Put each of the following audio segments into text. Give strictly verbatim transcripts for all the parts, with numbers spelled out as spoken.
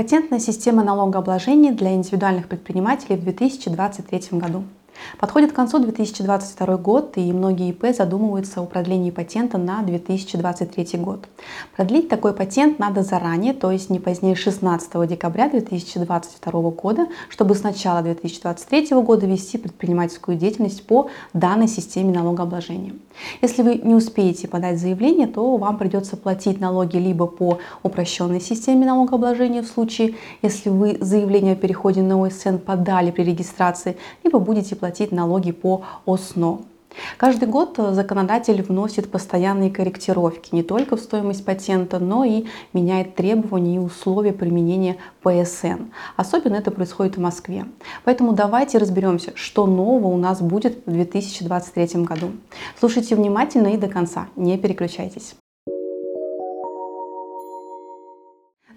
Патентная система налогообложения для индивидуальных предпринимателей в две тысячи двадцать третьем году. Подходит к концу две тысячи двадцать второй год, и многие ИП задумываются о продлении патента на две тысячи двадцать третий год. Продлить такой патент надо заранее, то есть не позднее шестнадцатого декабря две тысячи двадцать второго года, чтобы с начала две тысячи двадцать третьего года вести предпринимательскую деятельность по данной системе налогообложения. Если вы не успеете подать заявление, то вам придется платить налоги либо по упрощенной системе налогообложения в случае, если вы заявление о переходе на О С Н подали при регистрации, либо будете платить налоги по О С Н. Каждый год законодатель вносит постоянные корректировки не только в стоимость патента, но и меняет требования и условия применения П С Н. Особенно это происходит в Москве. Поэтому давайте разберемся, что нового у нас будет в две тысячи двадцать третьем году. Слушайте внимательно и до конца, не переключайтесь.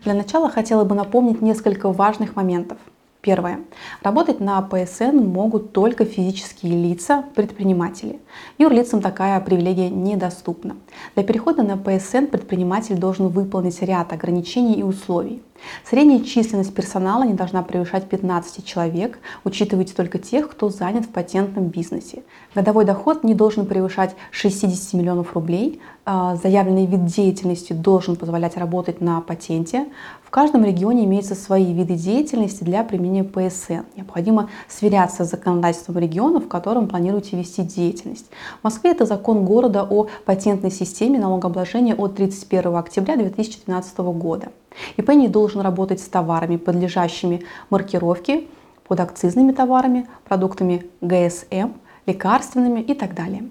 Для начала хотела бы напомнить несколько важных моментов. Первое. Работать на П С Н могут только физические лица, предприниматели. Юрлицам такая привилегия недоступна. Для перехода на П С Н предприниматель должен выполнить ряд ограничений и условий. Средняя численность персонала не должна превышать пятнадцати человек, учитывайте только тех, кто занят в патентном бизнесе. Годовой доход не должен превышать шестидесяти миллионов рублей, заявленный вид деятельности должен позволять работать на патенте. В каждом регионе имеются свои виды деятельности для применения П С Н. Необходимо сверяться с законодательством региона, в котором планируете вести деятельность. В Москве это закон города о патентной системе налогообложения от тридцать первого октября две тысячи двенадцатого года. И П не должен работать с товарами, подлежащими маркировке, под акцизными товарами, продуктами Г С М, лекарственными и так далее.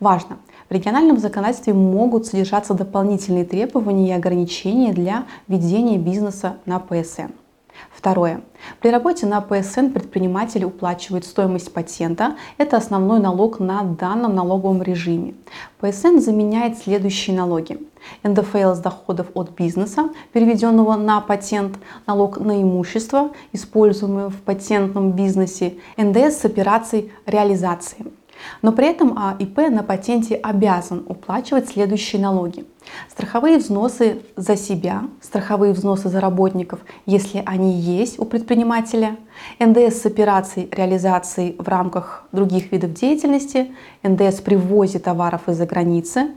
Важно! В региональном законодательстве могут содержаться дополнительные требования и ограничения для ведения бизнеса на П С Н. Второе. При работе на П С Н предприниматель уплачивает стоимость патента. Это основной налог на данном налоговом режиме. П С Н заменяет следующие налоги. Н Д Ф Л с доходов от бизнеса, переведенного на патент, налог на имущество, используемое в патентном бизнесе, Н Д С с операций реализации. Но при этом И П на патенте обязан уплачивать следующие налоги. Страховые взносы за себя, страховые взносы за работников, если они есть у предпринимателя, Н Д С с операций реализации в рамках других видов деятельности, Н Д С при ввозе товаров из-за границы,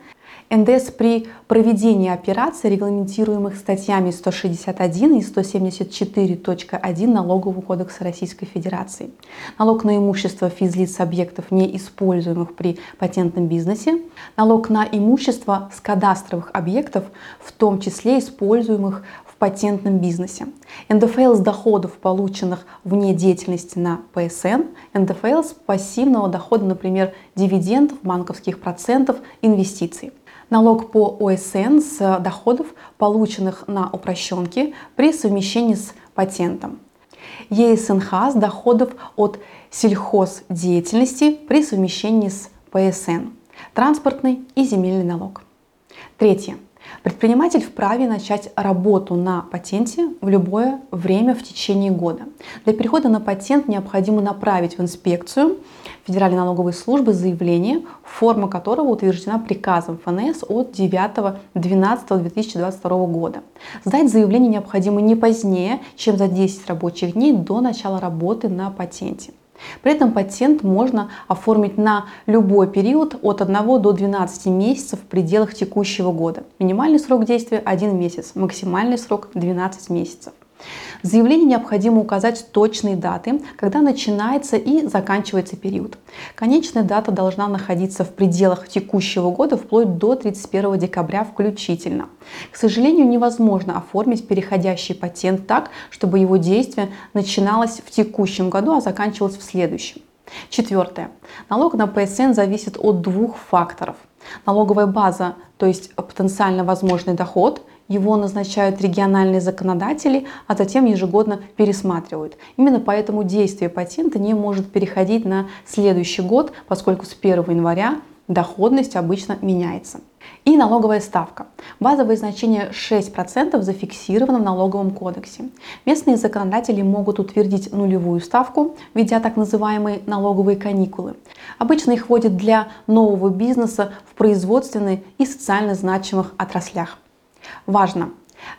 Н Д С при проведении операций, регламентируемых статьями сто шестьдесят один и сто семьдесят четыре точка один Налогового кодекса Российской Федерации. Налог на имущество физлиц объектов, не используемых при патентном бизнесе. Налог на имущество с кадастровых объектов, в том числе используемых в патентном бизнесе. Н Д Ф Л с доходов, полученных вне деятельности на П С Н. Н Д Ф Л с пассивного дохода, например, дивидендов, банковских процентов, инвестиций. Налог по О С Н с доходов, полученных на упрощенке при совмещении с патентом. Е С Х Н с доходов от сельхоздеятельности при совмещении с П С Н. Транспортный и земельный налог. Третье. Предприниматель вправе начать работу на патенте в любое время в течение года. Для перехода на патент необходимо направить в инспекцию Федеральной налоговой службы заявление, форма которого утверждена приказом Ф Н С от девятого двенадцатого две тысячи двадцать второго года. Сдать заявление необходимо не позднее, чем за десять рабочих дней до начала работы на патенте. При этом патент можно оформить на любой период от одного до двенадцати месяцев в пределах текущего года. Минимальный срок действия – один месяц, максимальный срок – двенадцать месяцев. В заявлении необходимо указать точные даты, когда начинается и заканчивается период. Конечная дата должна находиться в пределах текущего года вплоть до тридцать первого декабря включительно. К сожалению, невозможно оформить переходящий патент так, чтобы его действие начиналось в текущем году, а заканчивалось в следующем. Четвертое. Налог на П С Н зависит от двух факторов. Налоговая база, то есть потенциально возможный доход, его назначают региональные законодатели, а затем ежегодно пересматривают. Именно поэтому действие патента не может переходить на следующий год, поскольку с первого января доходность обычно меняется. И налоговая ставка. Базовое значение шесть процентов зафиксировано в налоговом кодексе. Местные законодатели могут утвердить нулевую ставку, введя так называемые налоговые каникулы. Обычно их вводят для нового бизнеса в производственных и социально значимых отраслях. Важно!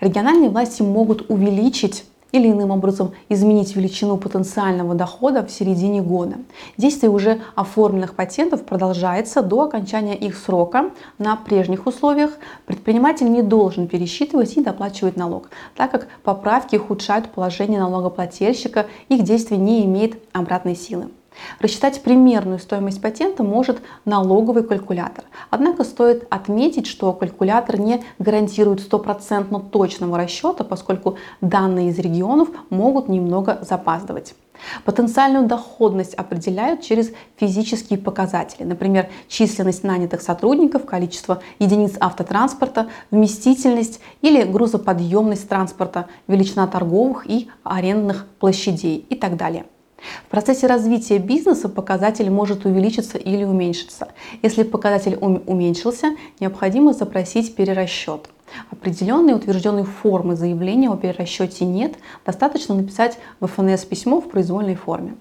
Региональные власти могут увеличить или иным образом изменить величину потенциального дохода в середине года. Действие уже оформленных патентов продолжается до окончания их срока. На прежних условиях предприниматель не должен пересчитывать и доплачивать налог, так как поправки ухудшают положение налогоплательщика, их действие не имеет обратной силы. Рассчитать примерную стоимость патента может налоговый калькулятор. Однако стоит отметить, что калькулятор не гарантирует стопроцентно точного расчета, поскольку данные из регионов могут немного запаздывать. Потенциальную доходность определяют через физические показатели, например, численность нанятых сотрудников, количество единиц автотранспорта, вместительность или грузоподъемность транспорта, величина торговых и арендных площадей и так далее. В процессе развития бизнеса показатель может увеличиться или уменьшиться. Если показатель уменьшился, необходимо запросить перерасчет. Определенной утвержденной формы заявления о перерасчете нет, достаточно написать в Ф Н С письмо в произвольной форме.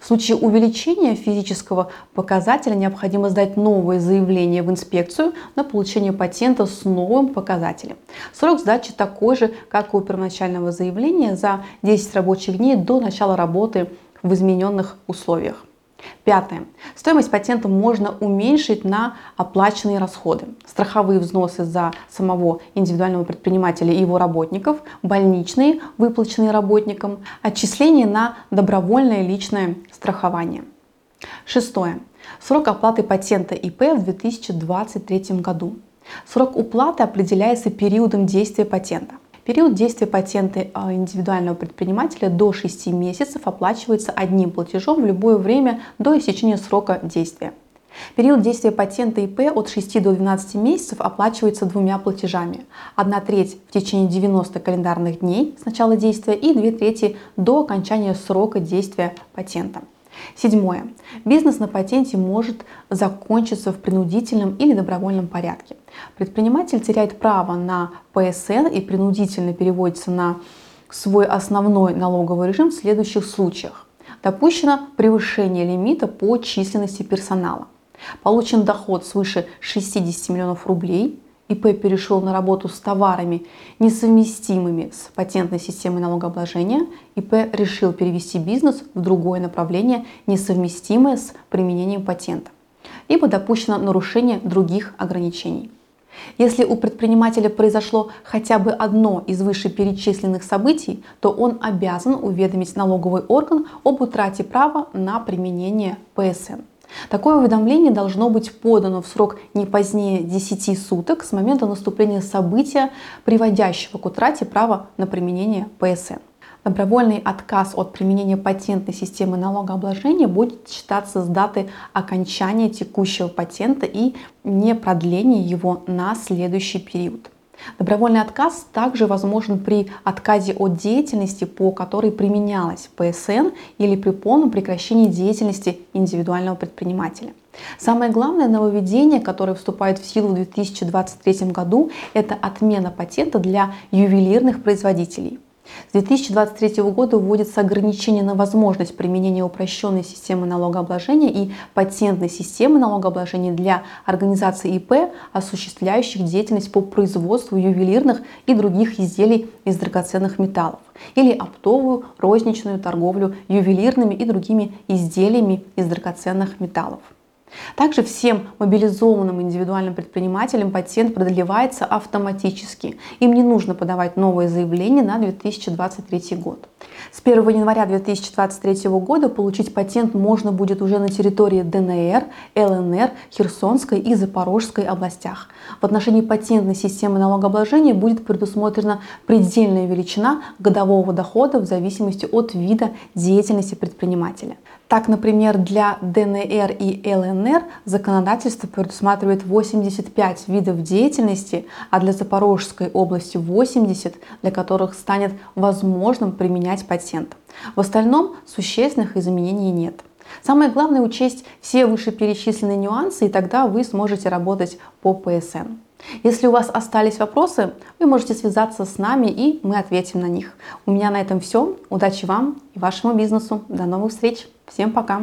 В случае увеличения физического показателя необходимо сдать новое заявление в инспекцию на получение патента с новым показателем. Срок сдачи такой же, как и у первоначального заявления, за десять рабочих дней до начала работы в измененных условиях. Пятое. Стоимость патента можно уменьшить на оплаченные расходы. Страховые взносы за самого индивидуального предпринимателя и его работников, больничные, выплаченные работникам, отчисления на добровольное личное страхование. Шестое. Срок оплаты патента И П в две тысячи двадцать третьем году. Срок уплаты определяется периодом действия патента. Период действия патента индивидуального предпринимателя до шести месяцев оплачивается одним платежом в любое время до истечения срока действия. Период действия патента И П от шести до двенадцати месяцев оплачивается двумя платежами. Одна треть в течение девяноста календарных дней с начала действия и две трети до окончания срока действия патента. Седьмое. Бизнес на патенте может закончиться в принудительном или добровольном порядке. Предприниматель теряет право на П С Н и принудительно переводится на свой основной налоговый режим в следующих случаях. Допущено превышение лимита по численности персонала. Получен доход свыше шестидесяти миллионов рублей. И П перешел на работу с товарами, несовместимыми с патентной системой налогообложения. И П решил перевести бизнес в другое направление, несовместимое с применением патента. Либо допущено нарушение других ограничений. Если у предпринимателя произошло хотя бы одно из вышеперечисленных событий, то он обязан уведомить налоговый орган об утрате права на применение П С Н. Такое уведомление должно быть подано в срок не позднее десяти суток с момента наступления события, приводящего к утрате права на применение П С Н. Добровольный отказ от применения патентной системы налогообложения будет считаться с даты окончания текущего патента и не продления его на следующий период. Добровольный отказ также возможен при отказе от деятельности, по которой применялась П С Н, или при полном прекращении деятельности индивидуального предпринимателя. Самое главное нововведение, которое вступает в силу в две тысячи двадцать третьем году, это отмена патента для ювелирных производителей. С две тысячи двадцать третьего года вводится ограничение на возможность применения упрощенной системы налогообложения и патентной системы налогообложения для организаций И П, осуществляющих деятельность по производству ювелирных и других изделий из драгоценных металлов, или оптовую розничную торговлю ювелирными и другими изделиями из драгоценных металлов. Также всем мобилизованным индивидуальным предпринимателям патент продлевается автоматически. Им не нужно подавать новое заявление на две тысячи двадцать третий год. С первого января две тысячи двадцать третьего года получить патент можно будет уже на территории Д Н Р, Л Н Р, Херсонской и Запорожской областях. В отношении патентной системы налогообложения будет предусмотрена предельная величина годового дохода в зависимости от вида деятельности предпринимателя. Так, например, для Д Н Р и Л Н Р законодательство предусматривает восемьдесят пять видов деятельности, а для Запорожской области восемьдесят, для которых станет возможным применять патент. В остальном существенных изменений нет. Самое главное — учесть все вышеперечисленные нюансы, и тогда вы сможете работать по П С Н. Если у вас остались вопросы, вы можете связаться с нами, и мы ответим на них. У меня на этом все. Удачи вам и вашему бизнесу. До новых встреч. Всем пока.